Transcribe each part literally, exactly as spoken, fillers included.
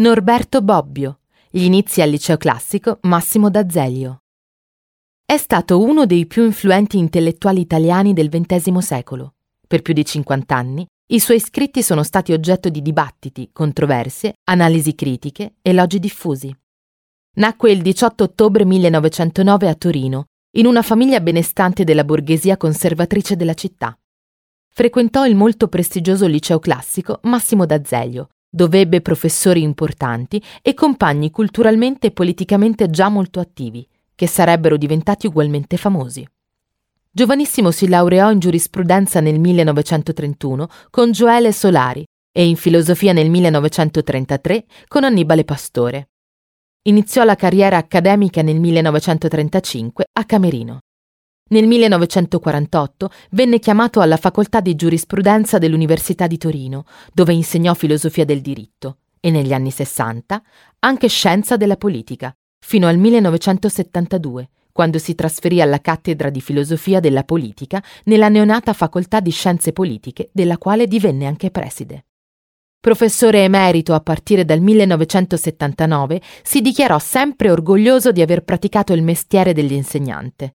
Norberto Bobbio, gli inizi al liceo classico Massimo D'Azeglio. È stato uno dei più influenti intellettuali italiani del ventesimo secolo. Per più di cinquant'anni, i suoi scritti sono stati oggetto di dibattiti, controversie, analisi critiche, elogi diffusi. Nacque il diciotto ottobre millenovecentonove a Torino, in una famiglia benestante della borghesia conservatrice della città. Frequentò il molto prestigioso liceo classico Massimo D'Azeglio, dove ebbe professori importanti e compagni culturalmente e politicamente già molto attivi, che sarebbero diventati ugualmente famosi. Giovanissimo si laureò in giurisprudenza nel millenovecentotrentuno con Gioele Solari e in filosofia nel millenovecentotrentatré con Annibale Pastore. Iniziò la carriera accademica nel millenovecentotrentacinque a Camerino. Nel millenovecentoquarantotto venne chiamato alla facoltà di giurisprudenza dell'Università di Torino, dove insegnò filosofia del diritto e negli anni sessanta anche scienza della politica, fino al millenovecentosettantadue, quando si trasferì alla cattedra di filosofia della politica nella neonata facoltà di scienze politiche, della quale divenne anche preside. Professore emerito a partire dal millenovecentosettantanove, si dichiarò sempre orgoglioso di aver praticato il mestiere dell'insegnante.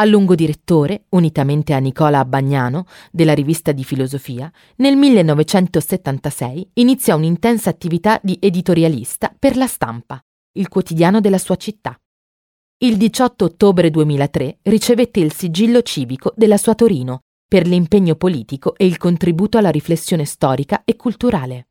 A lungo direttore, unitamente a Nicola Abbagnano, della Rivista di filosofia, nel millenovecentosettantasei iniziò un'intensa attività di editorialista per La Stampa, il quotidiano della sua città. Il diciotto ottobre duemilatré ricevette il sigillo civico della sua Torino per l'impegno politico e il contributo alla riflessione storica e culturale.